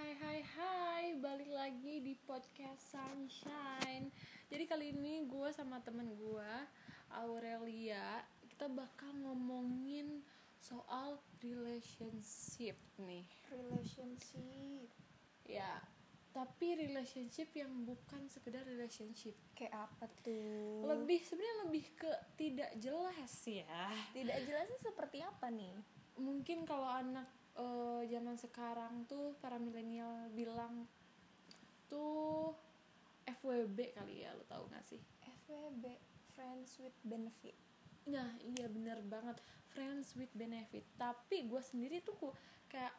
Hai, balik lagi di podcast Sunshine. Jadi kali ini gue sama temen gue, Aurelia, kita bakal ngomongin soal relationship. Ya, tapi relationship yang bukan sekedar relationship. Kayak apa tuh? Sebenarnya lebih ke tidak jelas ya. Tidak jelasnya seperti apa nih? Mungkin kalau anak zaman sekarang tuh para milenial bilang tuh FWB kali ya, lo tau gak sih? FWB, friends with benefit. Nah iya bener banget, friends with benefit. Tapi gue sendiri tuh kayak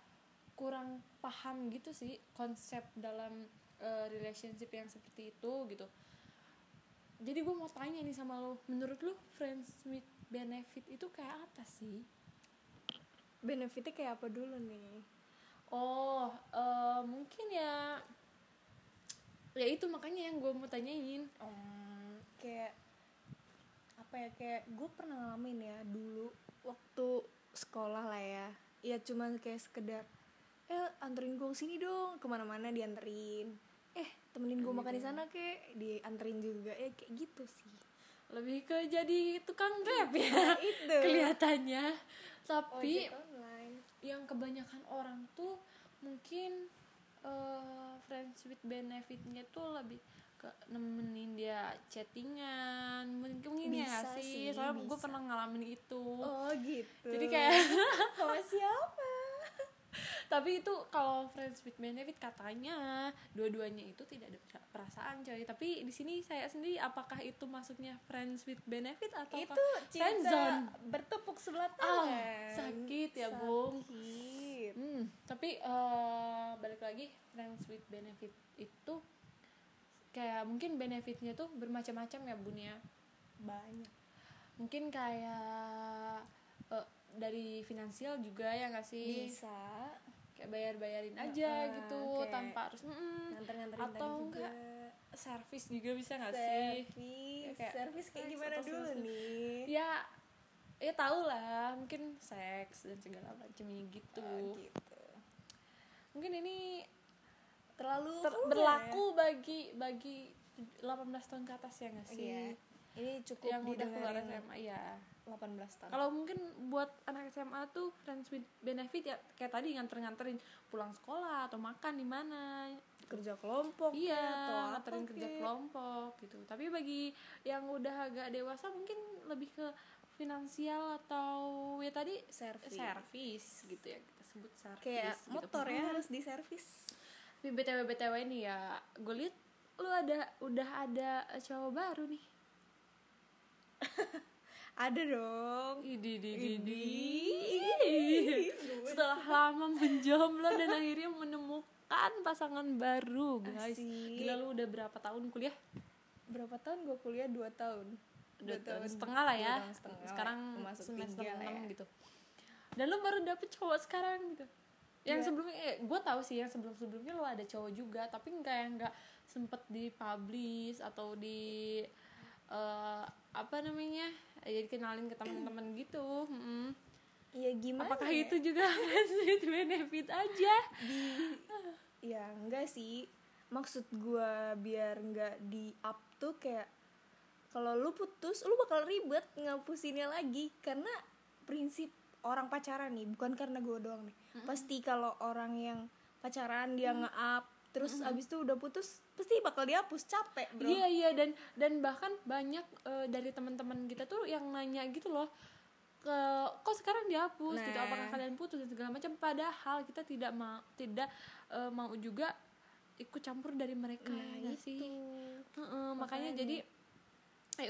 kurang paham gitu sih konsep dalam relationship yang seperti itu gitu. Jadi gue mau tanya nih sama lo, menurut lo friends with benefit itu kayak apa sih? Benefitnya kayak apa dulu nih? Mungkin ya itu makanya yang gue mau tanyain. Kayak apa ya, kayak gue pernah ngalamin ya dulu waktu sekolah lah ya. Ya cuman kayak sekedar anterin gue kesini dong, kemana-mana dianterin. Temenin gue makan di sana kek, dianterin juga. Kayak gitu sih. Lebih ke jadi tukang Grab ya itu kelihatannya. Tapi yang kebanyakan orang tuh mungkin friends with benefitnya tuh lebih ke nemenin dia chattingan, mungkin ya sih. Soalnya gue pernah ngalamin itu. Oh gitu. Jadi kayak sama siapa? Tapi itu kalau friends with benefit katanya dua-duanya itu tidak ada perasaan coy. Tapi di sini saya sendiri, apakah itu masuknya friends with benefit atau itu cinta bertepuk sebelah tangan? Sakit ya Bung. Tapi balik lagi, friends with benefit itu kayak mungkin benefitnya tuh bermacam-macam ya Bun ya. Banyak. Mungkin kayak dari finansial juga ya nggak sih? Bisa kayak bayarin aja gitu, kayak tanpa harus nganter-nganterin tadi juga. Atau enggak servis juga bisa nggak sih? Servis kayak gimana dulu nih? Ya tau lah, mungkin seks dan segala macamnya gitu. Gitu. Mungkin ini terlalu berlaku ya? bagi 18 tahun ke atas ya nggak sih? Iya. Ini cukup yang udah keluar SMA ya 18 tahun. Kalau mungkin buat anak SMA tuh friends with benefit ya kayak tadi nganter-nganterin pulang sekolah atau makan di mana, kerja kelompok atau nganterin kerja kelompok gitu. Tapi bagi yang udah agak dewasa mungkin lebih ke finansial atau ya tadi servis gitu ya, kita sebut servis. Kayak gitu. Motor ya harus diservis. Tapi BTW ini ya, gue liat lu udah ada cowok baru nih. Ada dong, Idi. Setelah lama menjomblo dan akhirnya menemukan pasangan baru, guys. Asik. Gila, lu udah berapa tahun kuliah? Berapa tahun gue kuliah? 2 tahun setengah lah ya. Sekarang semester 6 gitu. Dan lu baru dapet cowok sekarang gitu. Yang sebelumnya gue tahu sih, yang sebelum-sebelumnya lu ada cowok juga, tapi nggak sempet dipublish atau di jadi kenalin ke teman-teman gitu. Ya gimana? Apakah itu juga benefit aja? Ya enggak sih. Maksud gue biar enggak di up tuh kayak kalau lu putus lu bakal ribet ngapusinnya lagi, karena prinsip orang pacaran nih, bukan karena gue doang nih. Pasti kalau orang yang pacaran dia nge-up terus abis itu udah putus pasti bakal dihapus, capek bro. Iya dan bahkan banyak dari teman-teman kita tuh yang nanya gitu loh, kok sekarang dihapus gitu, apakah kalian putus dan segala macam, padahal kita tidak mau juga ikut campur dari mereka sih. Makanya jadi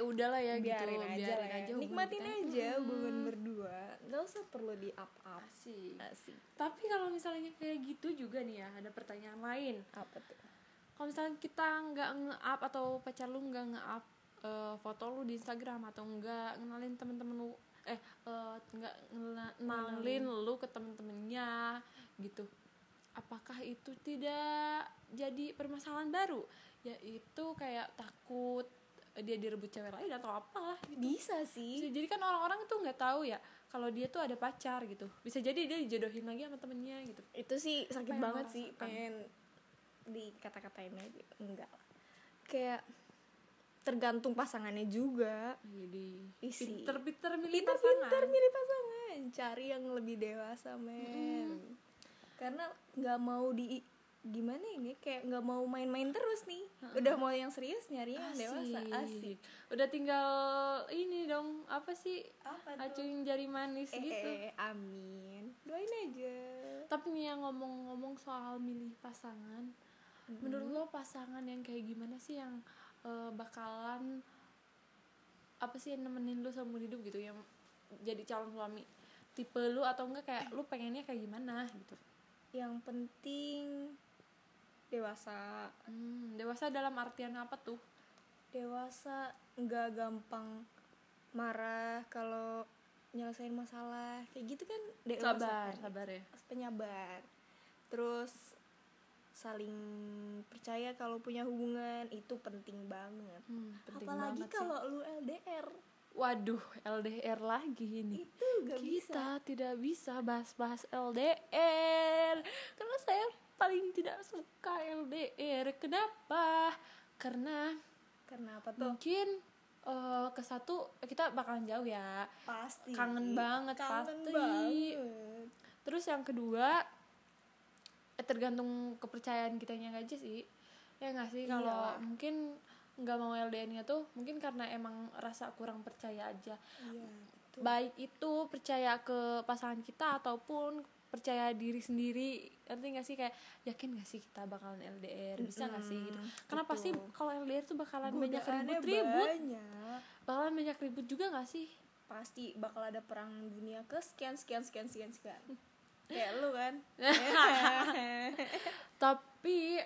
udahlah ya, biarin aja nikmatin aja hubungan berdua, nggak usah perlu di up sih. Tapi kalau misalnya kayak gitu juga nih ya, ada pertanyaan lain. Apa tuh? Kalau misalnya kita nggak nge-up atau pacar lu nggak nge-up foto lu di Instagram atau nggak ngenalin temen-temen lu nggak ngenalin lu ke temen-temennya gitu, apakah itu tidak jadi permasalahan baru, yaitu kayak takut dia direbut cewek lain atau apalah gitu. Bisa sih. Jadi kan orang-orang tuh nggak tahu ya kalau dia tuh ada pacar gitu, bisa jadi dia dijodohin lagi sama temennya gitu. Itu sih sakit banget sih, pengen dikata-katain aja. Enggak lah, kayak tergantung pasangannya juga. Jadi pinter-pinter milih pasangan, cari yang lebih dewasa men. Karena nggak mau di gimana ini, kayak nggak mau main-main terus nih, udah mau yang serius, nyari yang dewasa. Asik, udah tinggal ini dong, apa sih, acungin jari manis gitu. Amin, doain aja. Tapi nih yang ngomong-ngomong soal milih pasangan, menurut lo pasangan yang kayak gimana sih yang bakalan apa sih yang nemenin lu seumur hidup gitu, yang jadi calon suami tipe lu, atau enggak kayak lu pengennya kayak gimana gitu? Yang penting dewasa. Dewasa dalam artian apa tuh? Dewasa nggak gampang marah kalau nyelesain masalah kayak gitu kan. Sabar ya, penyabar, terus saling percaya kalau punya hubungan, itu penting banget. Penting apalagi kalau lu LDR. Waduh, LDR lagi ini. Itu gak kita bisa. Tidak bisa bahas-bahas LDR karena saya paling tidak suka LDR. Kenapa? Karena apa tuh? Mungkin ke satu kita bakalan jauh ya. Pasti. Kangen banget. Terus yang kedua, tergantung kepercayaan kitanya aja sih, ya nggak sih? Kalau mungkin nggak mau LDR-nya tuh mungkin karena emang rasa kurang percaya aja. Iya, baik itu percaya ke pasangan kita ataupun percaya diri sendiri, nanti nggak sih, kayak yakin nggak sih kita bakalan LDR, bisa nggak sih gitu. Karena pasti kalau LDR tuh bakalan banyak ribut-ribut, bakalan banyak ribut juga nggak sih? Pasti bakal ada perang dunia ke sekian. Kayak lu kan. Tapi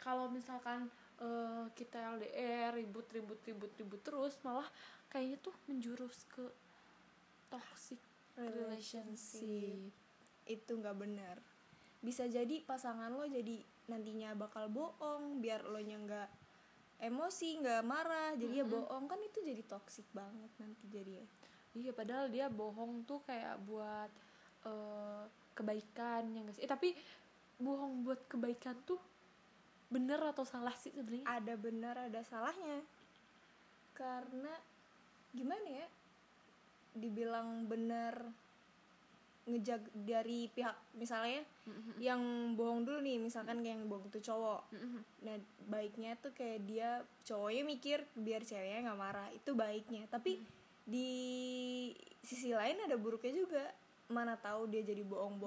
kalau misalkan kita LDR ribut terus, malah kayaknya tuh menjurus ke toxic relationship. Itu nggak benar. Bisa jadi pasangan lo jadi nantinya bakal bohong biar lo nya nggak emosi, nggak marah, jadi ya bohong kan, itu jadi toxic banget nanti jadinya. Iya, padahal dia bohong tuh kayak buat kebaikan, yang nggak sih? Tapi bohong buat kebaikan tuh bener atau salah sih sebenarnya? Ada bener ada salahnya. Karena gimana ya? Dibilang bener ngejag dari pihak misalnya yang bohong dulu nih, misalkan kayak yang bohong tuh cowok. Nah baiknya tuh kayak dia cowoknya mikir biar ceweknya nggak marah, itu baiknya. Tapi di sisi lain ada buruknya juga. Mana tahu dia jadi bohong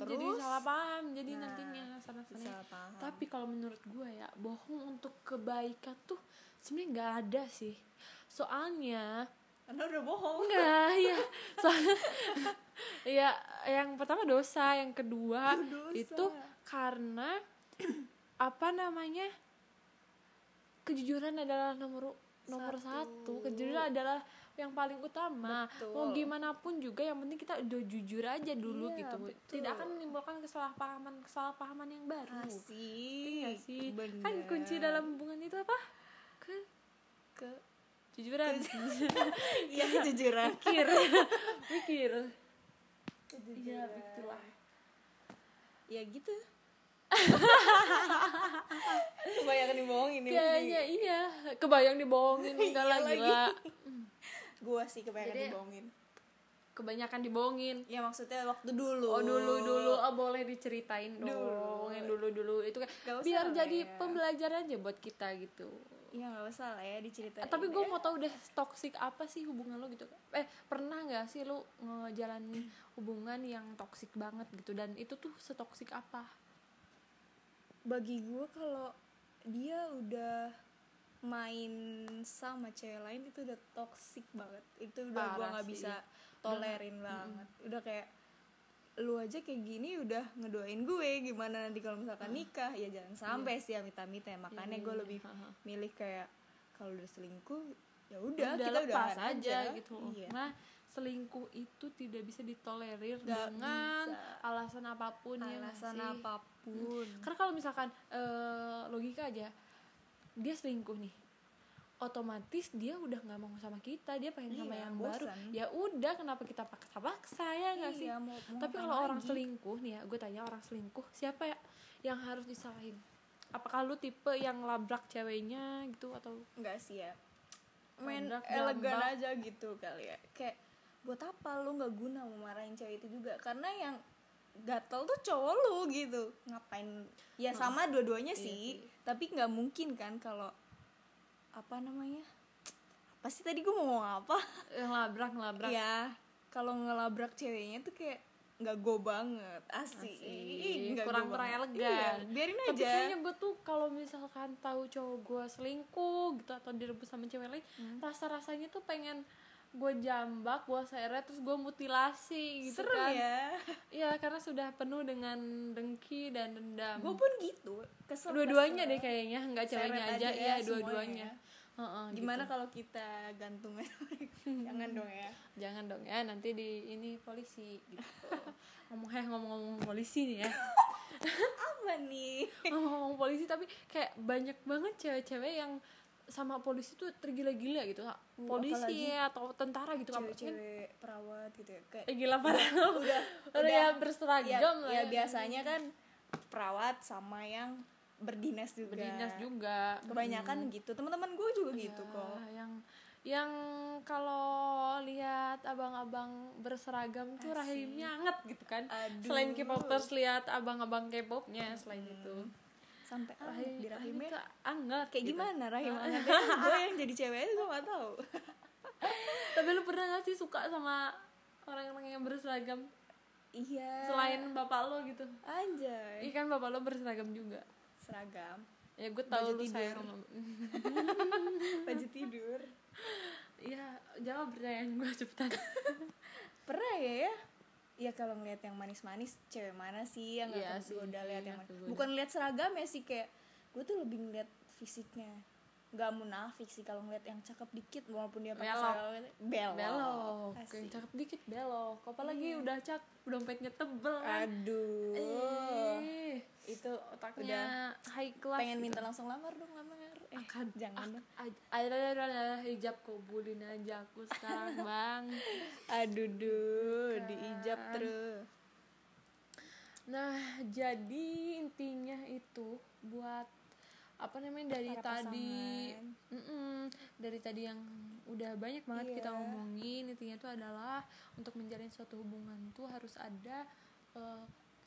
terus, jadi salah paham, jadi nantinya salah paham. Tapi kalau menurut gue ya, bohong untuk kebaikan tuh sebenarnya nggak ada sih, soalnya karena udah bohong nggak ya, soalnya ya yang pertama dosa, yang kedua itu karena apa namanya, kejujuran adalah nomor satu. Kejujuran adalah yang paling utama. Betul. Mau gimana pun juga yang penting kita udah jujur aja dulu, iya, gitu. Betul. Tidak akan menimbulkan kesalahpahaman yang baru. Asik. Bener. Kan kunci dalam hubungan itu apa? Kejujuran. Iya, kejujuran. Mikir. Iya, betul lah. Ya gitu. Kebayang dibohongin nih. Kayaknya iya, kebayang dibohongin enggak lagi lah. Gua sih kebanyakan dibohongin. Ya maksudnya waktu dulu. Oh, boleh diceritain dong. Yang dulu itu kan biar jadi pembelajaran aja buat kita gitu. Iya, enggak usah lah ya diceritain. Tapi gua mau tahu deh, toksik apa sih hubungan lo gitu. Pernah enggak sih lo ngejalanin hubungan yang toksik banget gitu, dan itu tuh setoksik apa? Bagi gua kalau dia udah main sama cewek lain itu udah toksik banget, itu udah gue nggak bisa tolerin banget. Udah kayak lu aja kayak gini udah ngedoain gue, gimana nanti kalau misalkan nikah, ya jangan sampai sih amit-amit ya. Makanya gue lebih milih kayak kalau udah selingkuh ya udah kita lepas aja gitu. Nah selingkuh itu tidak bisa ditolerir dengan alasan apapun. Karena kalau misalkan logika aja, dia selingkuh nih, otomatis dia udah nggak mau sama kita, dia pengen sama yang bosan. Baru. Ya udah, kenapa kita paksa-paksa ya nggak sih? Mau tapi kalau orang selingkuh nih ya, gue tanya orang selingkuh siapa ya yang harus disalahin? Apakah lu tipe yang labrak ceweknya gitu atau nggak sih ya? Main elegan aja gitu kali ya. Kayak buat apa lu nggak guna memarahin cewek itu juga? Karena yang gatel tuh cowok lu gitu, ngapain ya sama dua-duanya sih, tapi nggak mungkin kan kalau apa namanya, apa sih tadi gue mau ngomong apa, ngelabrak ya, kalau ngelabrak ceweknya tuh kayak nggak go banget, asik, kurang elegan. Biarin aja. Tapi kayaknya gue tuh kalau misalkan tahu cowok gue selingkuh gitu atau direbut sama cewek lain, rasa-rasanya tuh pengen gue jambak, gue seret, terus gue mutilasi gitu. Serem kan. Iya, karena sudah penuh dengan dengki dan dendam. Gue pun gitu, kesel. Dua-duanya deh kayaknya, nggak ceweknya aja, iya dua-duanya. Gimana gitu. Kalau kita gantungan? Jangan dong ya. Jangan dong ya, nanti di ini polisi gitu. Ngomong-ngomong polisi nih ya. Apa nih? Ngomong polisi, tapi kayak banyak banget cewek-cewek yang sama polisi tuh tergila-gila gitu, polisi atau tentara gitu, cewek-cewek perawat gitu ya, kayak gila parah. Udah ya berseragam ya, lah ya biasanya kan perawat sama yang berdinas juga kebanyakan gitu. Teman-teman gue juga gitu kok, yang kalau lihat abang-abang berseragam tuh rahimnya anget gitu kan. Aduh. Selain K-popers lihat abang-abang K-popnya selain itu sampai di rahimnya anget kayak gitu. Gimana rahim anget? Gue yang jadi cewek aja gue gak tahu. Tapi lu pernah gak sih suka sama orang-orang yang berseragam? Iya. Selain bapak lo gitu. Anjay. Iya kan bapak lo berseragam juga. Seragam. Ya gue tahu lu sayang sama baju tidur. Iya, jawab pertanyaan gue cepetan. Pernah ya? Ya kalau ngelihat yang manis-manis, cewek mana sih yang gak tergoda lihat yang manis? Bukan lihat seragam ya sih, kayak gue tuh lebih ngeliat fisiknya. Gak munafik sih kalau ngeliat yang cakep dikit walaupun dia pakai seragam. Belok. Yang cakep dikit belok. Apalagi udah dompetnya tebel kan. Aduh. Itu otaknya udah high class. Pengen minta langsung lamar dong. Jangan. Ada hijab kabulin aja aku sekarang, Bang. Aduh, diijab terus. Nah, jadi intinya itu buat apa namanya dari tadi, dari tadi yang udah banyak banget kita ngomongin, intinya itu adalah untuk menjalin suatu hubungan tuh harus ada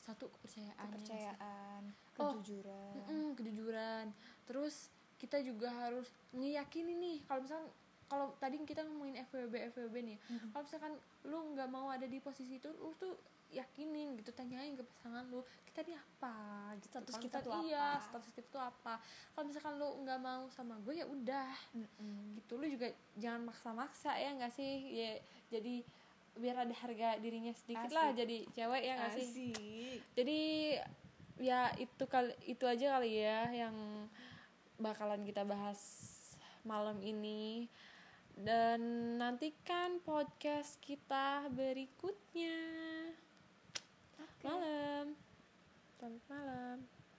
satu kepercayaan, kejujuran. Kejujuran. Terus kita juga harus ngeyakini nih, kalau tadi kita ngomongin FWB nih, kalau misalkan lu nggak mau ada di posisi itu, lu tuh yakinin gitu, tanyain ke pasangan lu, kita ini apa gitu, status kita tuh apa. Kalau misalkan lu nggak mau sama gue ya udah gitu, lu juga jangan maksa-maksa ya nggak sih ya, jadi biar ada harga dirinya sedikit. Asik. Lah jadi cewek ya nggak sih, jadi ya itu aja kali ya yang bakalan kita bahas malam ini, dan nantikan podcast kita berikutnya. Malam. Selamat malam.